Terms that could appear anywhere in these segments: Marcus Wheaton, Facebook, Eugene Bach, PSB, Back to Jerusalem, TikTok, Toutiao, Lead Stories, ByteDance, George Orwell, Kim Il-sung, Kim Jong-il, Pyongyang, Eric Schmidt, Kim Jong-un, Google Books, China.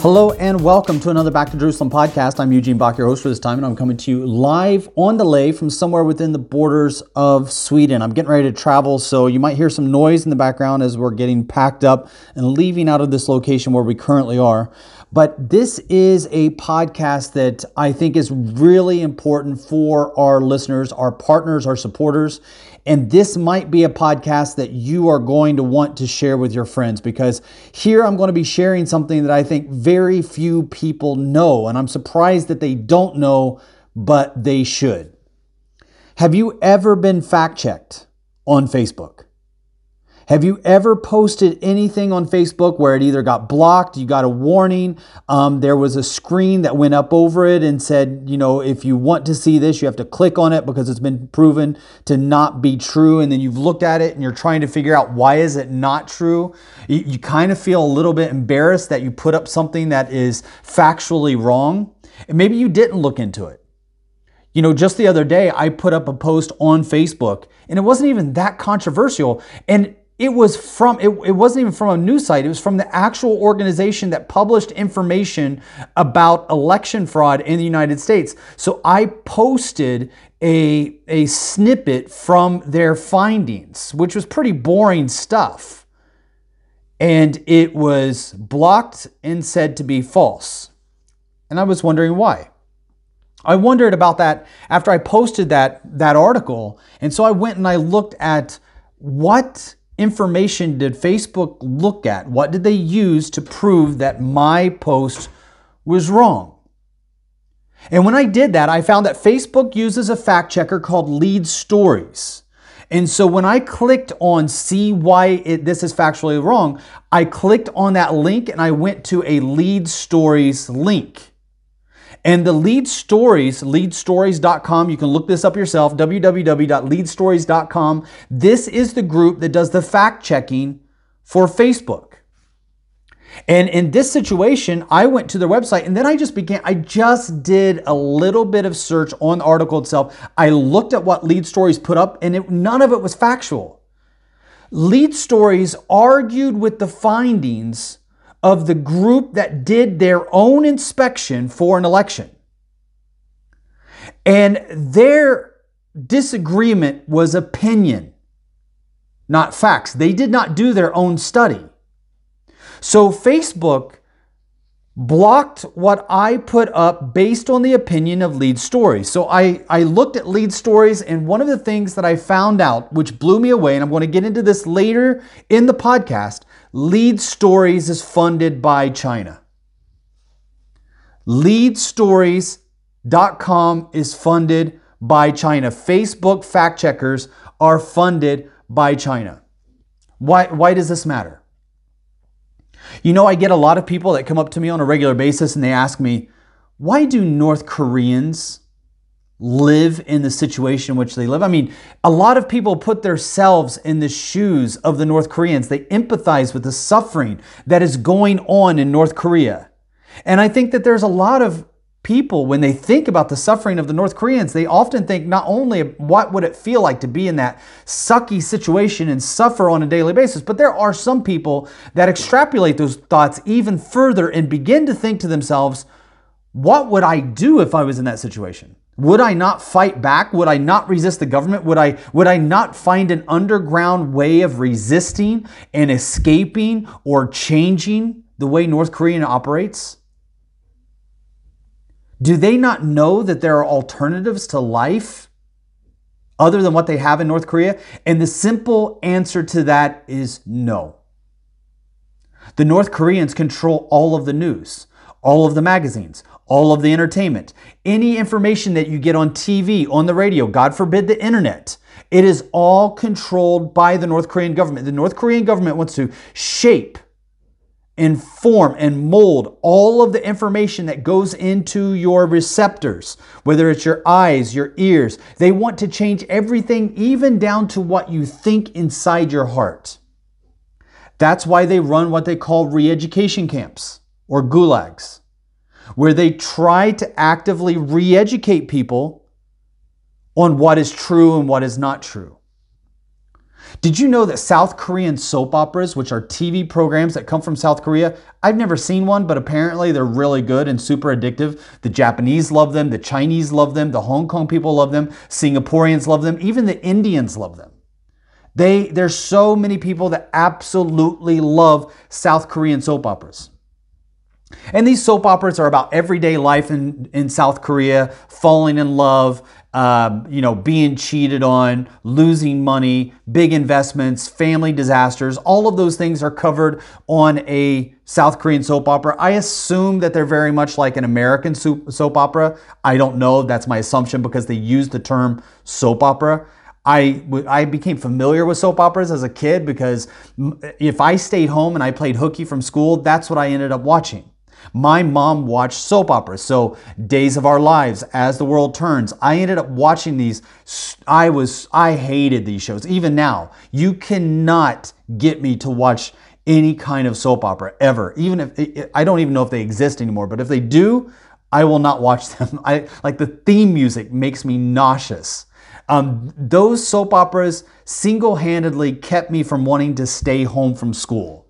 Hello and welcome to another Back to Jerusalem podcast. I'm Eugene Bach, your host for this time, and I'm coming to you live on delay from somewhere within the borders of Sweden. I'm getting ready to travel, so you might hear some noise in the background as we're getting packed up and leaving out of this location where we currently are. But this is a podcast that I think is really important for our listeners, our partners, our supporters. And this might be a podcast that you are going to want to share with your friends, because here I'm going to be sharing something that I think very few people know. And I'm surprised that they don't know, but they should. Have you ever been fact-checked on Facebook? Have you ever posted anything on Facebook where it either got blocked, you got a warning, there was a screen that went up over it and said, you know, if you want to see this, you have to click on it because it's been proven to not be true. And then you've looked at it and you're trying to figure out, why is it not true? You kind of feel a little bit embarrassed that you put up something that is factually wrong. And maybe you didn't look into it. You know, just the other day, I put up a post on Facebook and it wasn't even that controversial. And it wasn't even from a news site. It was from the actual organization that published information about election fraud in the United States. So I posted a snippet from their findings, which was pretty boring stuff. And it was blocked and said to be false. And I was wondering why. I wondered about that after I posted that article. And so I went and I looked at what information did Facebook look at? What did they use to prove that my post was wrong? And when I did that, I found that Facebook uses a fact checker called Lead Stories. And so when I clicked on see why this is factually wrong, I clicked on that link and I went to a Lead Stories link. And the Lead Stories, leadstories.com, you can look this up yourself, www.leadstories.com. This is the group that does the fact checking for Facebook. And in this situation, I went to their website and then I just did a little bit of search on the article itself. I looked at what Lead Stories put up and none of it was factual. Lead Stories argued with the findings of the group that did their own inspection for an election. And their disagreement was opinion, not facts. They did not do their own study. So Facebook blocked what I put up based on the opinion of Lead Stories. So I looked at Lead Stories, and one of the things that I found out, which blew me away, and I'm going to get into this later in the podcast, Lead Stories is funded by China. Leadstories.com is funded by China. Facebook fact checkers are funded by China. Why does this matter? You know, I get a lot of people that come up to me on a regular basis and they ask me, why do North Koreans live in the situation in which they live? I mean, a lot of people put themselves in the shoes of the North Koreans. They empathize with the suffering that is going on in North Korea. And I think that there's a lot of people, when they think about the suffering of the North Koreans, they often think not only what would it feel like to be in that sucky situation and suffer on a daily basis, but there are some people that extrapolate those thoughts even further and begin to think to themselves, what would I do if I was in that situation? Would I not fight back? Would I not resist the government? Would I not find an underground way of resisting and escaping or changing the way North Korea operates? Do they not know that there are alternatives to life other than what they have in North Korea? And the simple answer to that is no. The North Koreans control all of the news, all of the magazines, all of the entertainment, any information that you get on TV, on the radio, God forbid the internet. It is all controlled by the North Korean government. The North Korean government wants to shape and form and mold all of the information that goes into your receptors, whether it's your eyes, your ears. They want to change everything, even down to what you think inside your heart. That's why they run what they call re-education camps or gulags, where they try to actively re-educate people on what is true and what is not true. Did you know that South Korean soap operas, which are TV programs that come from South Korea, I've never seen one, but apparently they're really good and super addictive. The Japanese love them, the Chinese love them, the Hong Kong people love them, Singaporeans love them, even the Indians love them. There's so many people that absolutely love South Korean soap operas. And these soap operas are about everyday life in South Korea, falling in love, being cheated on, losing money, big investments, family disasters. All of those things are covered on a South Korean soap opera. I assume that they're very much like an American soap opera. I don't know. That's my assumption because they use the term soap opera. I became familiar with soap operas as a kid because if I stayed home and I played hooky from school, that's what I ended up watching. My mom watched soap operas, so Days of Our Lives, As the World Turns. I ended up watching these. I hated these shows. Even now, you cannot get me to watch any kind of soap opera ever. Even if I don't even know if they exist anymore, but if they do, I will not watch them. The theme music makes me nauseous. Those soap operas single-handedly kept me from wanting to stay home from school.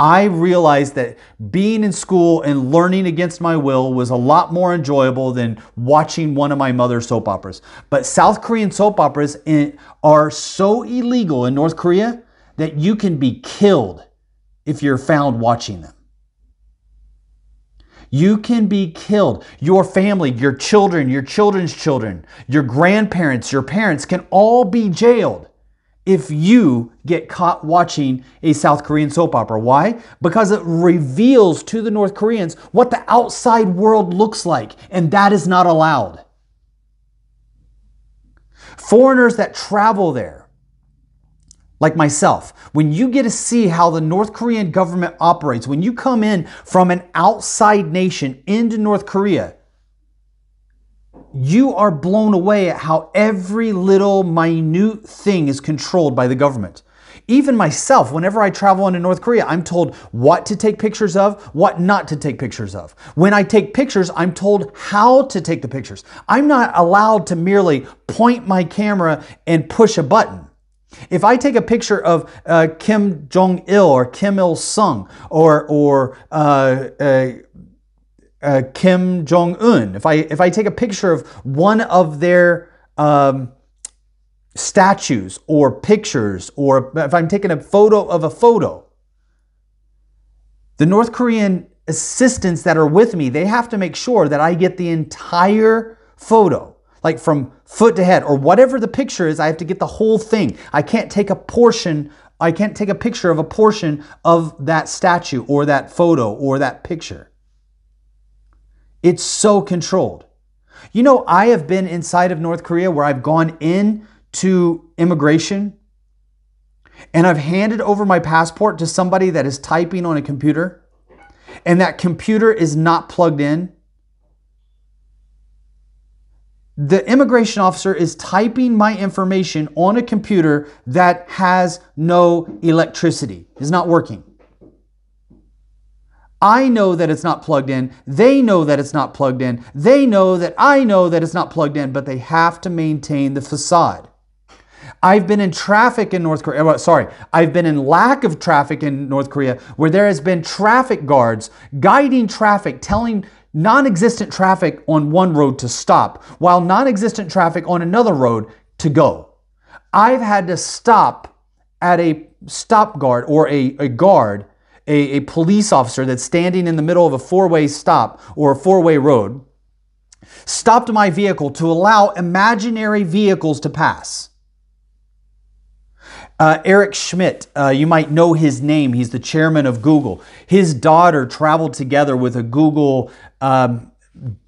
I realized that being in school and learning against my will was a lot more enjoyable than watching one of my mother's soap operas. But South Korean soap operas are so illegal in North Korea that you can be killed if you're found watching them. You can be killed. Your family, your children, your children's children, your grandparents, your parents can all be jailed if you get caught watching a South Korean soap opera. Why? Because it reveals to the North Koreans what the outside world looks like, and that is not allowed. Foreigners that travel there, like myself, when you get to see how the North Korean government operates, when you come in from an outside nation into North Korea, you are blown away at how every little minute thing is controlled by the government. Even myself, whenever I travel into North Korea, I'm told what to take pictures of, what not to take pictures of. When I take pictures, I'm told how to take the pictures. I'm not allowed to merely point my camera and push a button. If I take a picture of Kim Jong-il or Kim Il-sung or Kim Jong-un, if I take a picture of one of their statues or pictures, or if I'm taking a photo, the North Korean assistants that are with me, they have to make sure that I get the entire photo, like from foot to head, or whatever the picture is. I have to get the whole thing. I can't take a picture of a portion of that statue or that photo or that picture. It's so controlled. You know, I have been inside of North Korea where I've gone in to immigration and I've handed over my passport to somebody that is typing on a computer, and that computer is not plugged in. The immigration officer is typing my information on a computer that has no electricity. It's not working. I know that it's not plugged in. They know that it's not plugged in. They know that I know that it's not plugged in, but they have to maintain the facade. I've been in traffic in North Korea. I've been in lack of traffic in North Korea where there has been traffic guards guiding traffic, telling non-existent traffic on one road to stop, while non-existent traffic on another road to go. I've had to stop at a stop guard or a police officer that's standing in the middle of a four-way stop or a four-way road, stopped my vehicle to allow imaginary vehicles to pass. Eric Schmidt, you might know his name. He's the chairman of Google. His daughter traveled together with a Google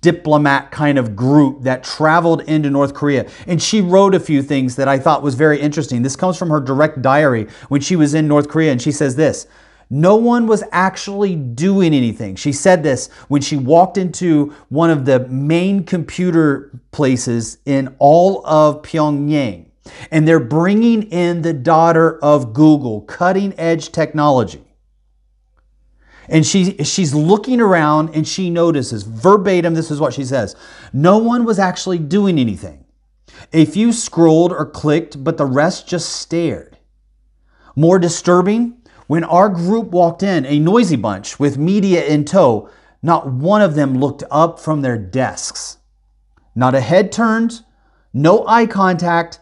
diplomat kind of group that traveled into North Korea. And she wrote a few things that I thought was very interesting. This comes from her direct diary when she was in North Korea, and she says this: no one was actually doing anything. She said this when she walked into one of the main computer places in all of Pyongyang. And they're bringing in the daughter of Google, cutting-edge technology. And she's looking around and she notices, verbatim, this is what she says: no one was actually doing anything. A few scrolled or clicked, but the rest just stared. More disturbing, when our group walked in, a noisy bunch with media in tow, not one of them looked up from their desks. Not a head turned, no eye contact,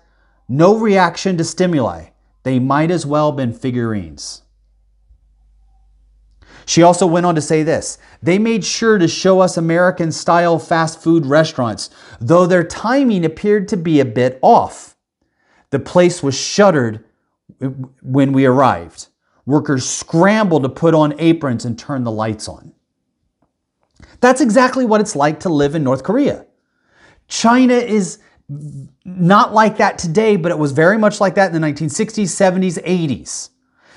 no reaction to stimuli. They might as well have been figurines. She also went on to say this: they made sure to show us American-style fast food restaurants, though their timing appeared to be a bit off. The place was shuttered when we arrived. Workers scrambled to put on aprons and turn the lights on. That's exactly what it's like to live in North Korea. China is not like that today, but it was very much like that in the 1960s, 70s, 80s.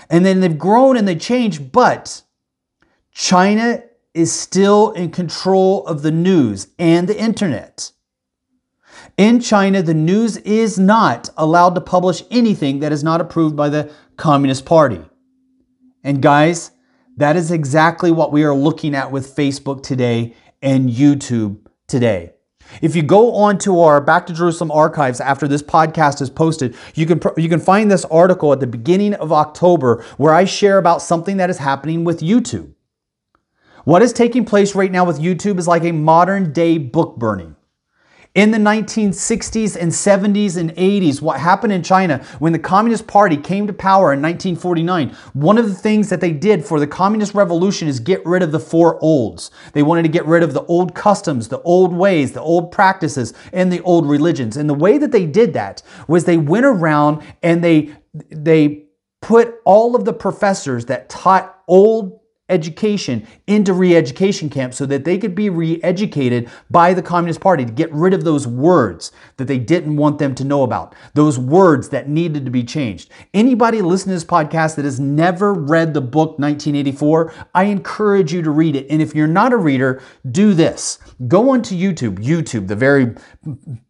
And then they've grown and they changed, but China is still in control of the news and the internet. In China, the news is not allowed to publish anything that is not approved by the Communist Party. And guys, that is exactly what we are looking at with Facebook today and YouTube today. If you go on to our Back to Jerusalem archives after this podcast is posted, you can find this article at the beginning of October where I share about something that is happening with YouTube. What is taking place right now with YouTube is like a modern day book burning. In the 1960s and 70s and 80s, what happened in China when the Communist Party came to power in 1949, one of the things that they did for the Communist Revolution is get rid of the four olds. They wanted to get rid of the old customs, the old ways, the old practices, and the old religions. And the way that they did that was they went around and they put all of the professors that taught old education into re-education camps so that they could be re-educated by the Communist Party to get rid of those words that they didn't want them to know about, those words that needed to be changed. Anybody listening to this podcast that has never read the book 1984, I encourage you to read it. And if you're not a reader, do this. Go onto YouTube, the very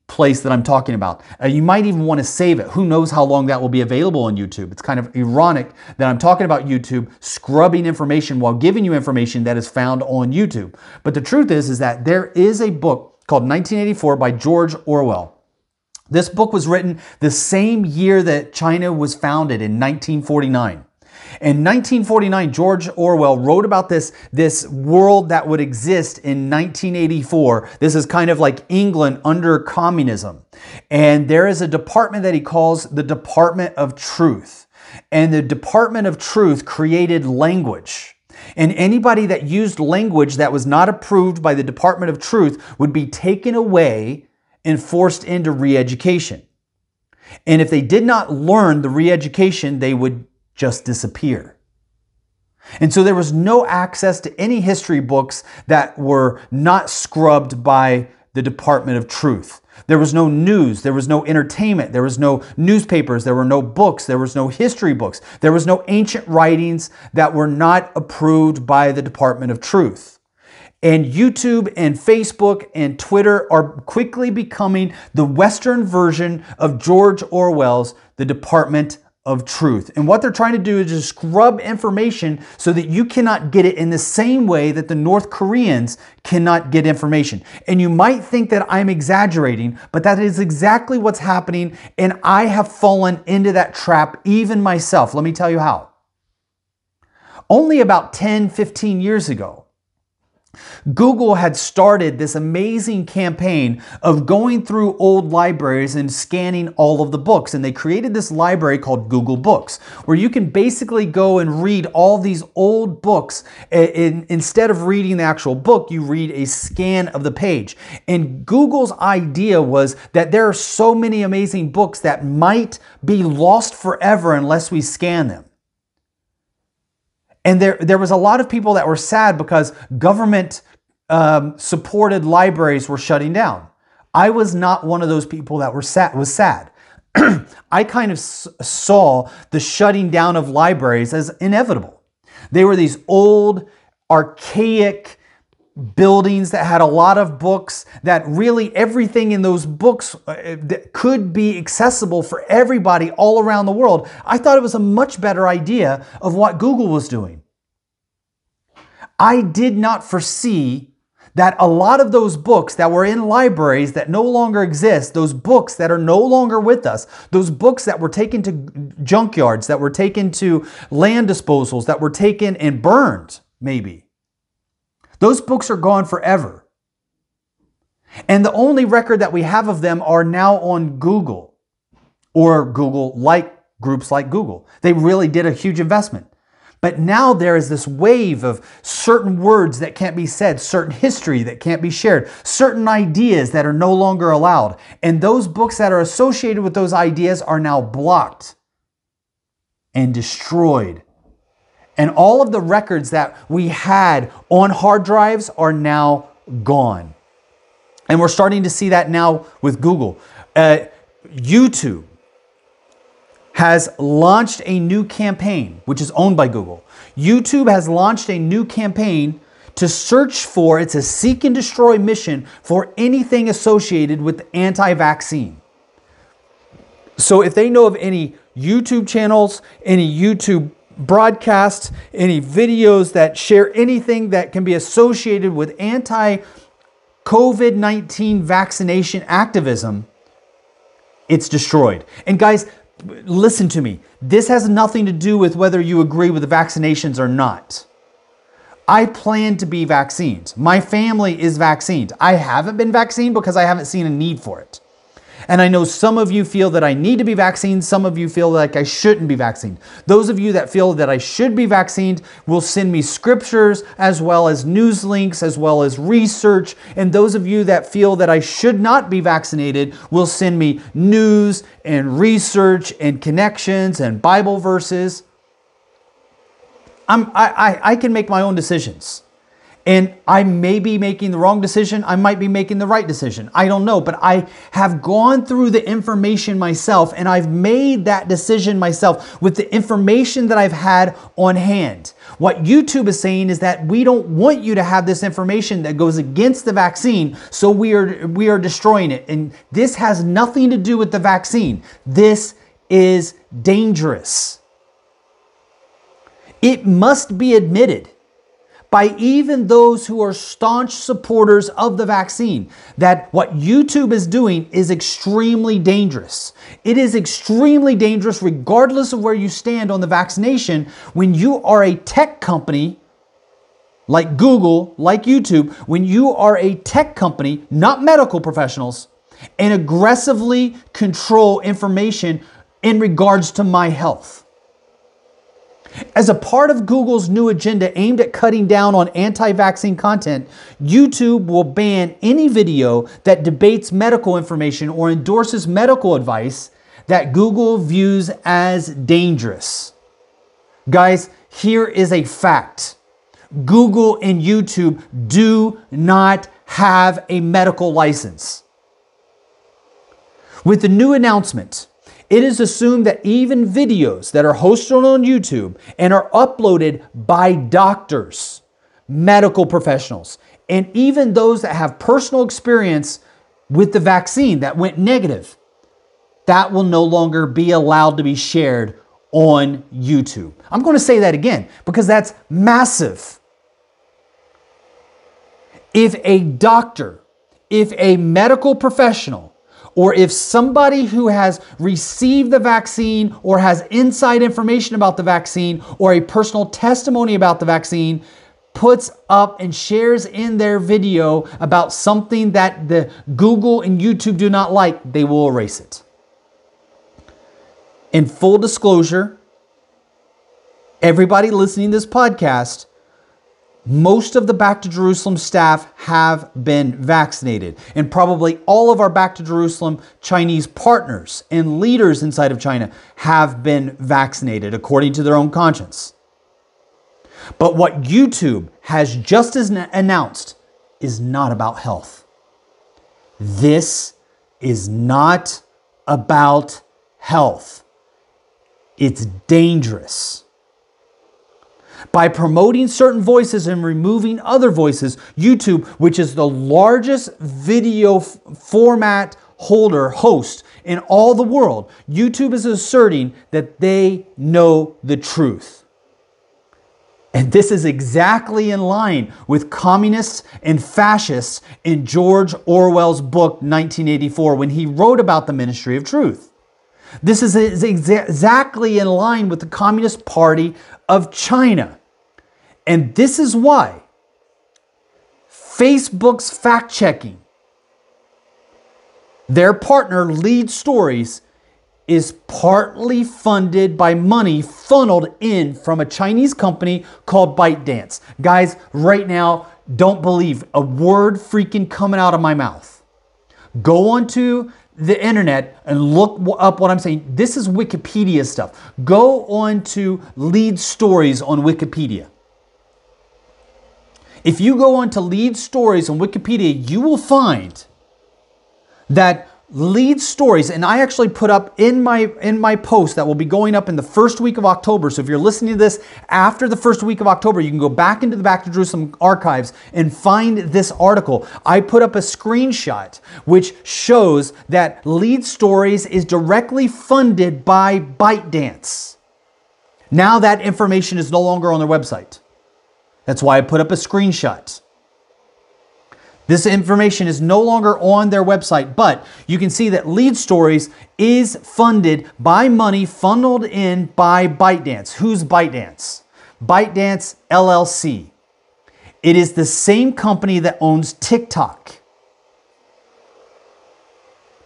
place that I'm talking about. You might even want to save it. Who knows how long that will be available on YouTube. It's kind of ironic that I'm talking about YouTube scrubbing information while giving you information that is found on YouTube. But the truth is that there is a book called 1984 by George Orwell. This book was written the same year that China was founded in 1949. In 1949, George Orwell wrote about this world that would exist in 1984. This is kind of like England under communism. And there is a department that he calls the Department of Truth. And the Department of Truth created language. And anybody that used language that was not approved by the Department of Truth would be taken away and forced into re-education. And if they did not learn the re-education, they would just disappear. And so there was no access to any history books that were not scrubbed by the Department of Truth. There was no news, there was no entertainment, there was no newspapers, there were no books, there was no history books, there was no ancient writings that were not approved by the Department of Truth. And YouTube and Facebook and Twitter are quickly becoming the Western version of George Orwell's The Department of Truth. And what they're trying to do is just scrub information so that you cannot get it in the same way that the North Koreans cannot get information. And you might think that I'm exaggerating, but that is exactly what's happening. And I have fallen into that trap, even myself. Let me tell you how. Only about 10, 15 years ago, Google had started this amazing campaign of going through old libraries and scanning all of the books. And they created this library called Google Books, where you can basically go and read all these old books. And instead of reading the actual book, you read a scan of the page. And Google's idea was that there are so many amazing books that might be lost forever unless we scan them. And there was a lot of people that were sad because government supported libraries were shutting down. I was not one of those people that was sad. I kind of saw the shutting down of libraries as inevitable. They were these old, archaic buildings that had a lot of books, that really everything in those books could be accessible for everybody all around the world. I thought it was a much better idea of what Google was doing. I did not foresee that a lot of those books that were in libraries that no longer exist, those books that are no longer with us, those books that were taken to junkyards, that were taken to land disposals, that were taken and burned, maybe. Those books are gone forever. And the only record that we have of them are now on Google, or Google-like groups like Google. They really did a huge investment. But now there is this wave of certain words that can't be said, certain history that can't be shared, certain ideas that are no longer allowed. And those books that are associated with those ideas are now blocked and destroyed. And all of the records that we had on hard drives are now gone. And we're starting to see that now with Google. YouTube has launched a new campaign, which is owned by Google. YouTube has launched a new campaign to search for, it's a seek and destroy mission for anything associated with anti-vaccine. So if they know of any YouTube channels, any YouTube broadcasts, any videos that share anything that can be associated with anti-COVID-19 vaccination activism, it's destroyed. And guys, listen to me. This has nothing to do with whether you agree with the vaccinations or not. I plan to be vaccinated. My family is vaccinated. I haven't been vaccinated because I haven't seen a need for it. And I know some of you feel that I need to be vaccinated. Some of you feel like I shouldn't be vaccinated. Those of you that feel that I should be vaccinated will send me scriptures as well as news links, as well as research. And those of you that feel that I should not be vaccinated will send me news and research and connections and Bible verses. I can make my own decisions. And I may be making the wrong decision. I might be making the right decision. I don't know, but I have gone through the information myself, and I've made that decision myself with the information that I've had on hand. What YouTube is saying is that we don't want you to have this information that goes against the vaccine, so we are destroying it. And this has nothing to do with the vaccine. This is dangerous. It must be admitted by even those who are staunch supporters of the vaccine, that what YouTube is doing is extremely dangerous. It is extremely dangerous regardless of where you stand on the vaccination. When you are a tech company like Google, like YouTube, when you are a tech company, not medical professionals, and aggressively control information in regards to my health. As a part of Google's new agenda aimed at cutting down on anti-vaccine content, YouTube will ban any video that debates medical information or endorses medical advice that Google views as dangerous. Guys, here is a fact. Google and YouTube do not have a medical license. With the new announcement, it is assumed that even videos that are hosted on YouTube and are uploaded by doctors, medical professionals, and even those that have personal experience with the vaccine that went negative, that will no longer be allowed to be shared on YouTube. I'm going to say that again because that's massive. If a doctor, if a medical professional, or if somebody who has received the vaccine or has inside information about the vaccine or a personal testimony about the vaccine puts up and shares in their video about something that the Google and YouTube do not like, they will erase it. In full disclosure, everybody listening to this podcast, most of the Back to Jerusalem staff have been vaccinated, and probably all of our Back to Jerusalem Chinese partners and leaders inside of China have been vaccinated according to their own conscience. But what YouTube has just as announced is not about health. This is not about health. It's dangerous. By promoting certain voices and removing other voices, YouTube, which is the largest video format host in all the world, YouTube is asserting that they know the truth. And this is exactly in line with communists and fascists in George Orwell's book 1984 when he wrote about the Ministry of Truth. This is exactly in line with the Communist Party of China. And this is why Facebook's fact-checking, their partner Lead Stories, is partly funded by money funneled in from a Chinese company called ByteDance. Guys, right now, don't believe a word freaking coming out of my mouth. Go onto the internet and look up what I'm saying. This is Wikipedia stuff. Go on to Lead Stories on Wikipedia. If you go on to Lead Stories on Wikipedia, you will find that Lead Stories, and I actually put up in my post that will be going up in the first week of October. So if you're listening to this after the first week of October, you can go back into the Back to Jerusalem archives and find this article. I put up a screenshot which shows that Lead Stories is directly funded by ByteDance. Now that information is no longer on their website. That's why I put up a screenshot. This information is no longer on their website, but you can see that Lead Stories is funded by money funneled in by ByteDance. Who's ByteDance? ByteDance LLC. It is the same company that owns TikTok.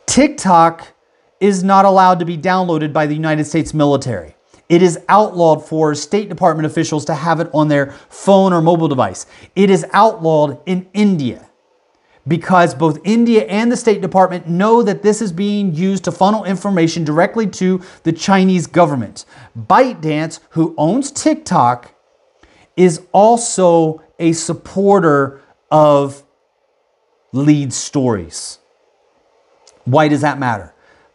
TikTok is not allowed to be downloaded by the United States military. It is outlawed for State Department officials to have it on their phone or mobile device. It is outlawed in India, because both India and the State Department know that this is being used to funnel information directly to the Chinese government. ByteDance, who owns TikTok, is also a supporter of Lead Stories. Why does that matter?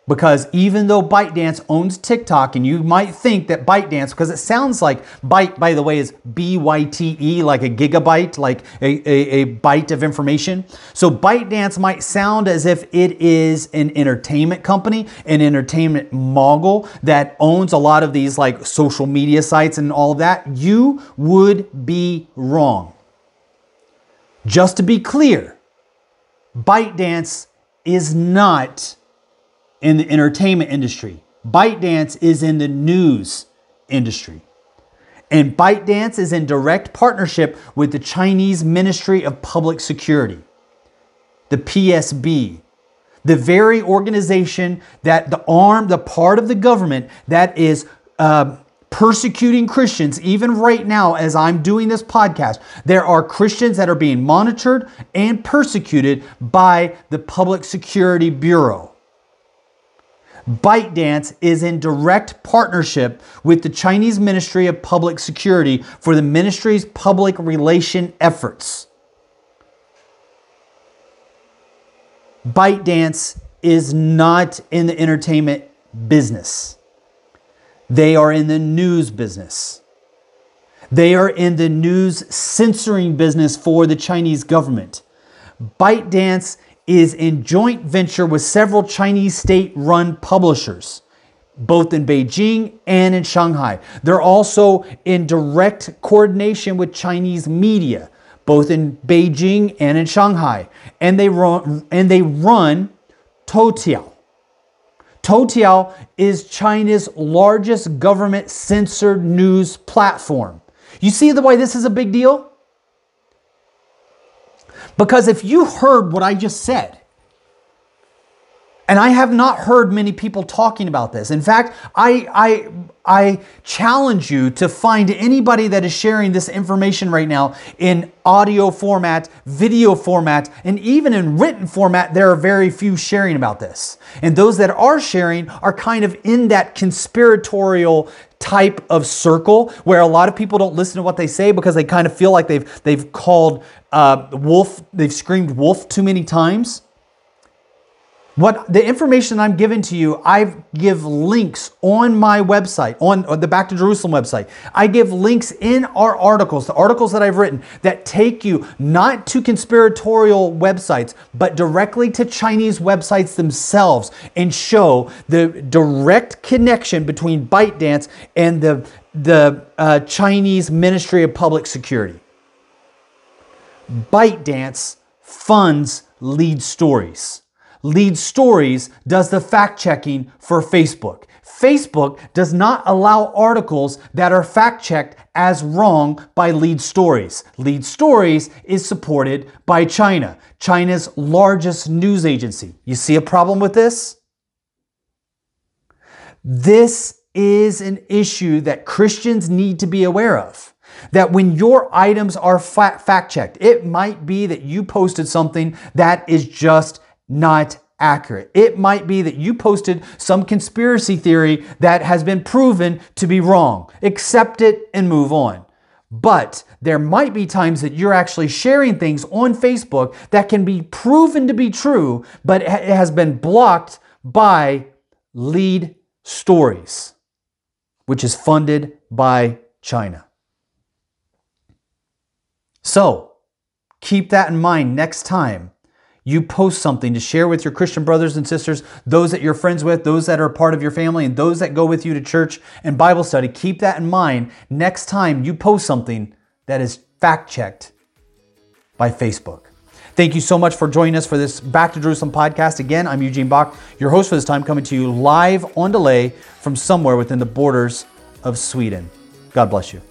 Because even though ByteDance owns TikTok, and you might think that ByteDance, because it sounds like byte, by the way, is B-Y-T-E, like a gigabyte, like a byte of information. So ByteDance might sound as if it is an entertainment company, an entertainment mogul that owns a lot of these like social media sites and all of that. You would be wrong. Just to be clear, ByteDance is not in the entertainment industry. ByteDance is in the news industry. And ByteDance is in direct partnership with the Chinese Ministry of Public Security, the PSB, the very organization that the part of the government that is persecuting Christians. Even right now, as I'm doing this podcast, there are Christians that are being monitored and persecuted by the Public Security Bureau. ByteDance is in direct partnership with the Chinese Ministry of Public Security for the ministry's public relation efforts. ByteDance is not in the entertainment business. They are in the news business. They are in the news censoring business for the Chinese government. ByteDance is in joint venture with several Chinese state-run publishers, both in Beijing and in Shanghai. They're also in direct coordination with Chinese media, both in Beijing and in Shanghai. And they run Toutiao. Toutiao is China's largest government-censored news platform. You see why this is a big deal? Because if you heard what I just said, and I have not heard many people talking about this. In fact, I I I challenge you to find anybody that is sharing this information right now in audio format, video format, and even in written format. There are very few sharing about this. And those that are sharing are kind of in that conspiratorial type of circle where a lot of people don't listen to what they say because they kind of feel like they've called wolf, they've screamed wolf too many times. What the information I'm giving to you, I give links on my website, on the Back to Jerusalem website. I give links in our articles, the articles that I've written, that take you not to conspiratorial websites, but directly to Chinese websites themselves and show the direct connection between ByteDance and the Chinese Ministry of Public Security. ByteDance funds Lead Stories. Lead Stories does the fact-checking for Facebook. Facebook does not allow articles that are fact-checked as wrong by Lead Stories. Lead Stories is supported by China, China's largest news agency. You see a problem with this? This is an issue that Christians need to be aware of. That when your items are fact-checked, it might be that you posted something that is just not accurate. It might be that you posted some conspiracy theory that has been proven to be wrong. Accept it and move on. But there might be times that you're actually sharing things on Facebook that can be proven to be true, but it has been blocked by Lead Stories, which is funded by China. So keep that in mind next time you post something to share with your Christian brothers and sisters, those that you're friends with, those that are part of your family, and those that go with you to church and Bible study. Keep that in mind next time you post something that is fact-checked by Facebook. Thank you so much for joining us for this Back to Jerusalem podcast. Again, I'm Eugene Bach, your host for this time, coming to you live on delay from somewhere within the borders of Sweden. God bless you.